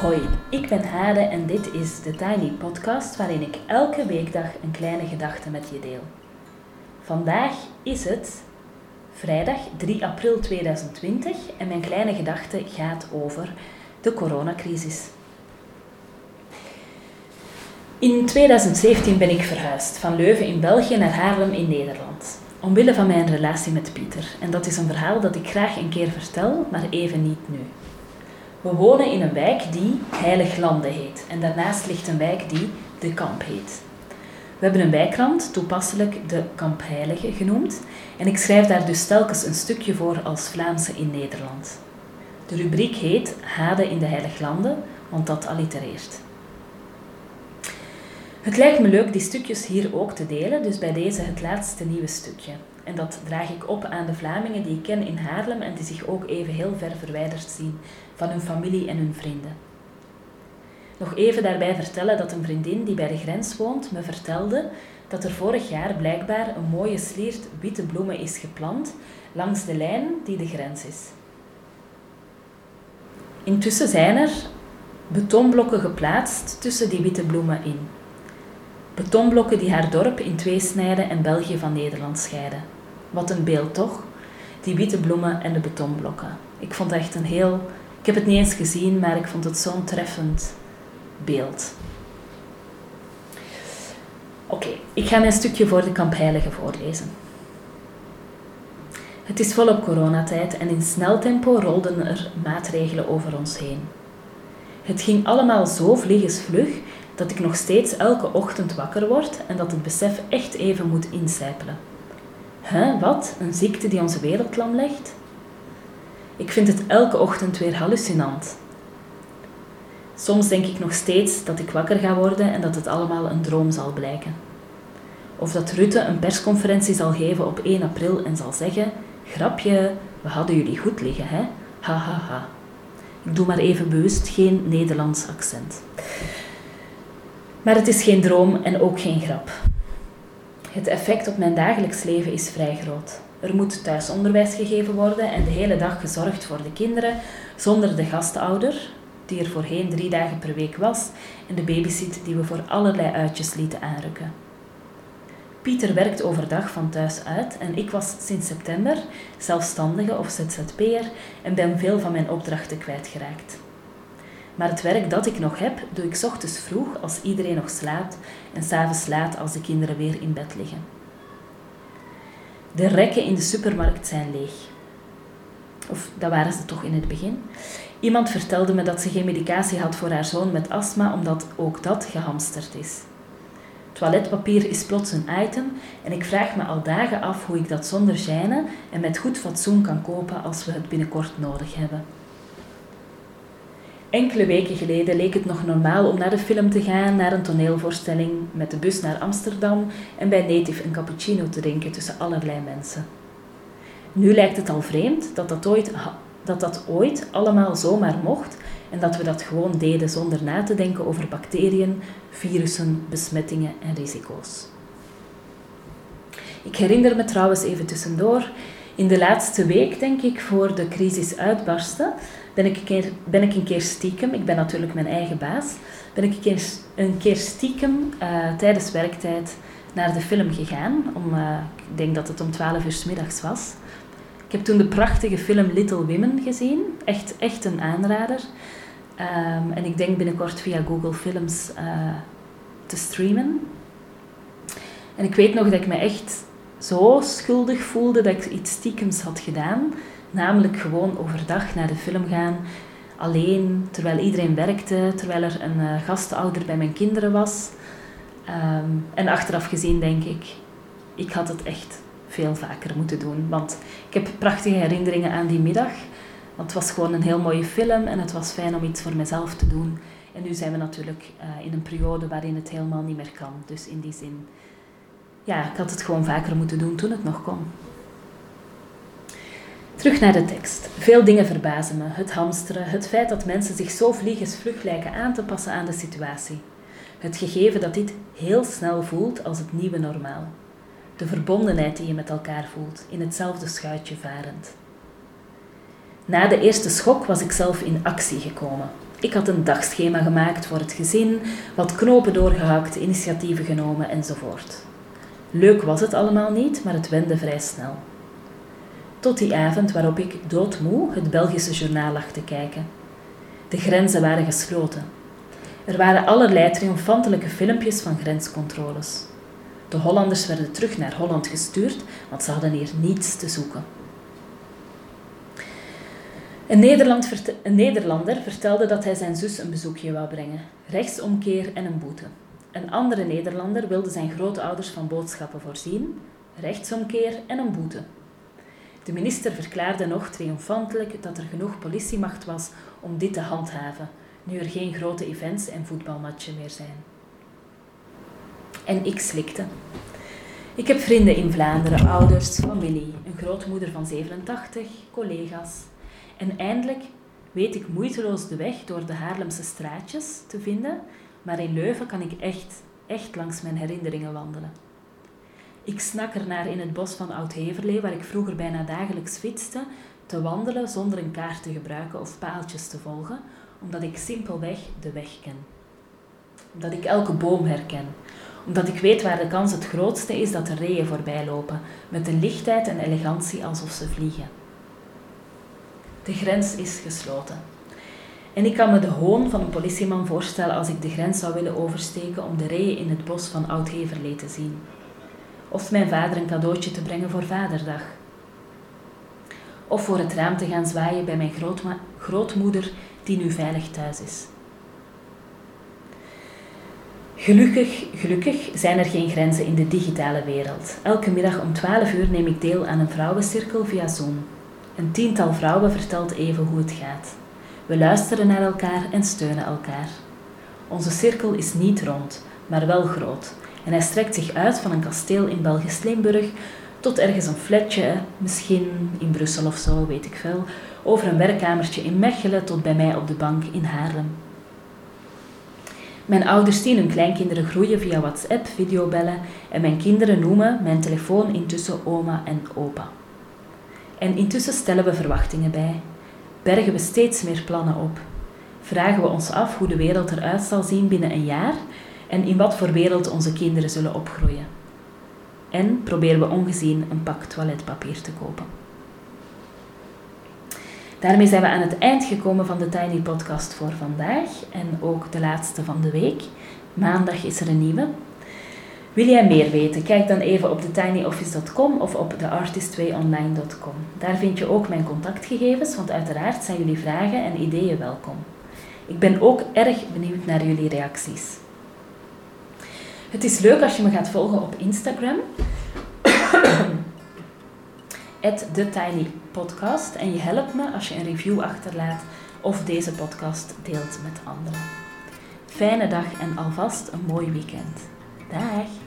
Hoi, ik ben Hade en dit is de Tiny Podcast waarin ik elke weekdag een kleine gedachte met je deel. Vandaag is het vrijdag 3 april 2020 en mijn kleine gedachte gaat over de coronacrisis. In 2017 ben ik verhuisd van Leuven in België naar Haarlem in Nederland. Omwille van mijn relatie met Pieter. En dat is een verhaal dat ik graag een keer vertel, maar even niet nu. We wonen in een wijk die Heiliglanden heet. En daarnaast ligt een wijk die De Kamp heet. We hebben een wijkrand, toepasselijk De Kampheilige genoemd. En ik schrijf daar dus telkens een stukje voor als Vlaamse in Nederland. De rubriek heet Hade in de Heiliglanden, want dat allitereert. Het lijkt me leuk die stukjes hier ook te delen, dus bij deze het laatste nieuwe stukje. En dat draag ik op aan de Vlamingen die ik ken in Haarlem en die zich ook even heel ver verwijderd zien van hun familie en hun vrienden. Nog even daarbij vertellen dat een vriendin die bij de grens woont me vertelde dat er vorig jaar blijkbaar een mooie sliert witte bloemen is geplant langs de lijn die de grens is. Intussen zijn er betonblokken geplaatst tussen die witte bloemen in. Betonblokken die haar dorp in twee snijden en België van Nederland scheiden. Wat een beeld toch? Die witte bloemen en de betonblokken. Ik vond echt Ik heb het niet eens gezien, maar ik vond het zo'n treffend beeld. Oké, ik ga mijn stukje voor de Kampheilige voorlezen. Het is volop coronatijd en in snel tempo rolden er maatregelen over ons heen. Het ging allemaal zo vliegensvlug dat ik nog steeds elke ochtend wakker word en dat het besef echt even moet incijpelen. Wat? Een ziekte die onze wereld lam legt? Ik vind het elke ochtend weer hallucinant. Soms denk ik nog steeds dat ik wakker ga worden en dat het allemaal een droom zal blijken. Of dat Rutte een persconferentie zal geven op 1 april en zal zeggen: grapje, we hadden jullie goed liggen, hè? Ha, ha, ha. Ik doe maar even bewust geen Nederlands accent. Maar het is geen droom en ook geen grap. Het effect op mijn dagelijks leven is vrij groot. Er moet thuisonderwijs gegeven worden en de hele dag gezorgd voor de kinderen, zonder de gastouder, die er voorheen 3 dagen per week was, en de babysit die we voor allerlei uitjes lieten aanrukken. Pieter werkt overdag van thuis uit en ik was sinds september zelfstandige of ZZP'er en ben veel van mijn opdrachten kwijtgeraakt. Maar het werk dat ik nog heb, doe ik 's ochtends vroeg als iedereen nog slaapt en 's avonds laat als de kinderen weer in bed liggen. De rekken in de supermarkt zijn leeg. Of, dat waren ze toch in het begin. Iemand vertelde me dat ze geen medicatie had voor haar zoon met astma, omdat ook dat gehamsterd is. Toiletpapier is plots een item en ik vraag me al dagen af hoe ik dat zonder gêne en met goed fatsoen kan kopen als we het binnenkort nodig hebben. Enkele weken geleden leek het nog normaal om naar de film te gaan, naar een toneelvoorstelling, met de bus naar Amsterdam en bij Native een cappuccino te drinken tussen allerlei mensen. Nu lijkt het al vreemd dat dat ooit allemaal zomaar mocht en dat we dat gewoon deden zonder na te denken over bacteriën, virussen, besmettingen en risico's. Ik herinner me trouwens even tussendoor, in de laatste week, denk ik, voor de crisis uitbarstte, ben ik een keer stiekem tijdens werktijd naar de film gegaan. Ik denk dat het om 12 uur 's middags was. Ik heb toen de prachtige film Little Women gezien. Echt een aanrader. En ik denk binnenkort via Google Films te streamen. En ik weet nog dat ik me echt zo schuldig voelde dat ik iets stiekems had gedaan. Namelijk gewoon overdag naar de film gaan, alleen, terwijl iedereen werkte, terwijl er een gastouder bij mijn kinderen was. En achteraf gezien denk ik had het echt veel vaker moeten doen. Want ik heb prachtige herinneringen aan die middag. Want het was gewoon een heel mooie film en het was fijn om iets voor mezelf te doen. En nu zijn we natuurlijk in een periode waarin het helemaal niet meer kan. Dus in die zin, ja, ik had het gewoon vaker moeten doen toen het nog kon. Terug naar de tekst. Veel dingen verbazen me. Het hamsteren, het feit dat mensen zich zo vliegensvlug lijken aan te passen aan de situatie. Het gegeven dat dit heel snel voelt als het nieuwe normaal. De verbondenheid die je met elkaar voelt, in hetzelfde schuitje varend. Na de eerste schok was ik zelf in actie gekomen. Ik had een dagschema gemaakt voor het gezin, wat knopen doorgehakt, initiatieven genomen enzovoort. Leuk was het allemaal niet, maar het wendde vrij snel. Tot die avond waarop ik doodmoe het Belgische journaal lag te kijken. De grenzen waren gesloten. Er waren allerlei triomfantelijke filmpjes van grenscontroles. De Hollanders werden terug naar Holland gestuurd, want ze hadden hier niets te zoeken. Een Nederlander vertelde dat hij zijn zus een bezoekje wou brengen. Rechtsomkeer en een boete. Een andere Nederlander wilde zijn grootouders van boodschappen voorzien. Rechtsomkeer en een boete. De minister verklaarde nog triomfantelijk dat er genoeg politiemacht was om dit te handhaven, nu er geen grote events en voetbalmatchen meer zijn. En ik slikte. Ik heb vrienden in Vlaanderen, ouders, familie, een grootmoeder van 87, collega's. En eindelijk weet ik moeiteloos de weg door de Haarlemse straatjes te vinden, maar in Leuven kan ik echt langs mijn herinneringen wandelen. Ik snak ernaar in het bos van Oud-Heverlee, waar ik vroeger bijna dagelijks fietste, te wandelen zonder een kaart te gebruiken of paaltjes te volgen, omdat ik simpelweg de weg ken. Omdat ik elke boom herken. Omdat ik weet waar de kans het grootste is dat de reeën voorbij lopen, met een lichtheid en elegantie alsof ze vliegen. De grens is gesloten. En ik kan me de hoon van een politieman voorstellen als ik de grens zou willen oversteken om de reeën in het bos van Oud-Heverlee te zien. Of mijn vader een cadeautje te brengen voor Vaderdag. Of voor het raam te gaan zwaaien bij mijn grootmoeder die nu veilig thuis is. Gelukkig zijn er geen grenzen in de digitale wereld. Elke middag om 12 uur neem ik deel aan een vrouwencirkel via Zoom. Een tiental vrouwen vertelt even hoe het gaat. We luisteren naar elkaar en steunen elkaar. Onze cirkel is niet rond, maar wel groot. En hij strekt zich uit van een kasteel in Belgisch-Limburg tot ergens een flatje, misschien in Brussel of zo, weet ik veel, over een werkkamertje in Mechelen tot bij mij op de bank in Haarlem. Mijn ouders zien hun kleinkinderen groeien via WhatsApp, videobellen en mijn kinderen noemen mijn telefoon intussen oma en opa. En intussen stellen we verwachtingen bij, bergen we steeds meer plannen op, vragen we ons af hoe de wereld eruit zal zien binnen een jaar en in wat voor wereld onze kinderen zullen opgroeien. En proberen we ongezien een pak toiletpapier te kopen. Daarmee zijn we aan het eind gekomen van de Tiny Podcast voor vandaag en ook de laatste van de week. Maandag is er een nieuwe. Wil jij meer weten? Kijk dan even op thetinyoffice.com of op theartists2online.com. Daar vind je ook mijn contactgegevens, want uiteraard zijn jullie vragen en ideeën welkom. Ik ben ook erg benieuwd naar jullie reacties. Het is leuk als je me gaat volgen op Instagram. @thetinypodcast. En je helpt me als je een review achterlaat of deze podcast deelt met anderen. Fijne dag en alvast een mooi weekend. Dag!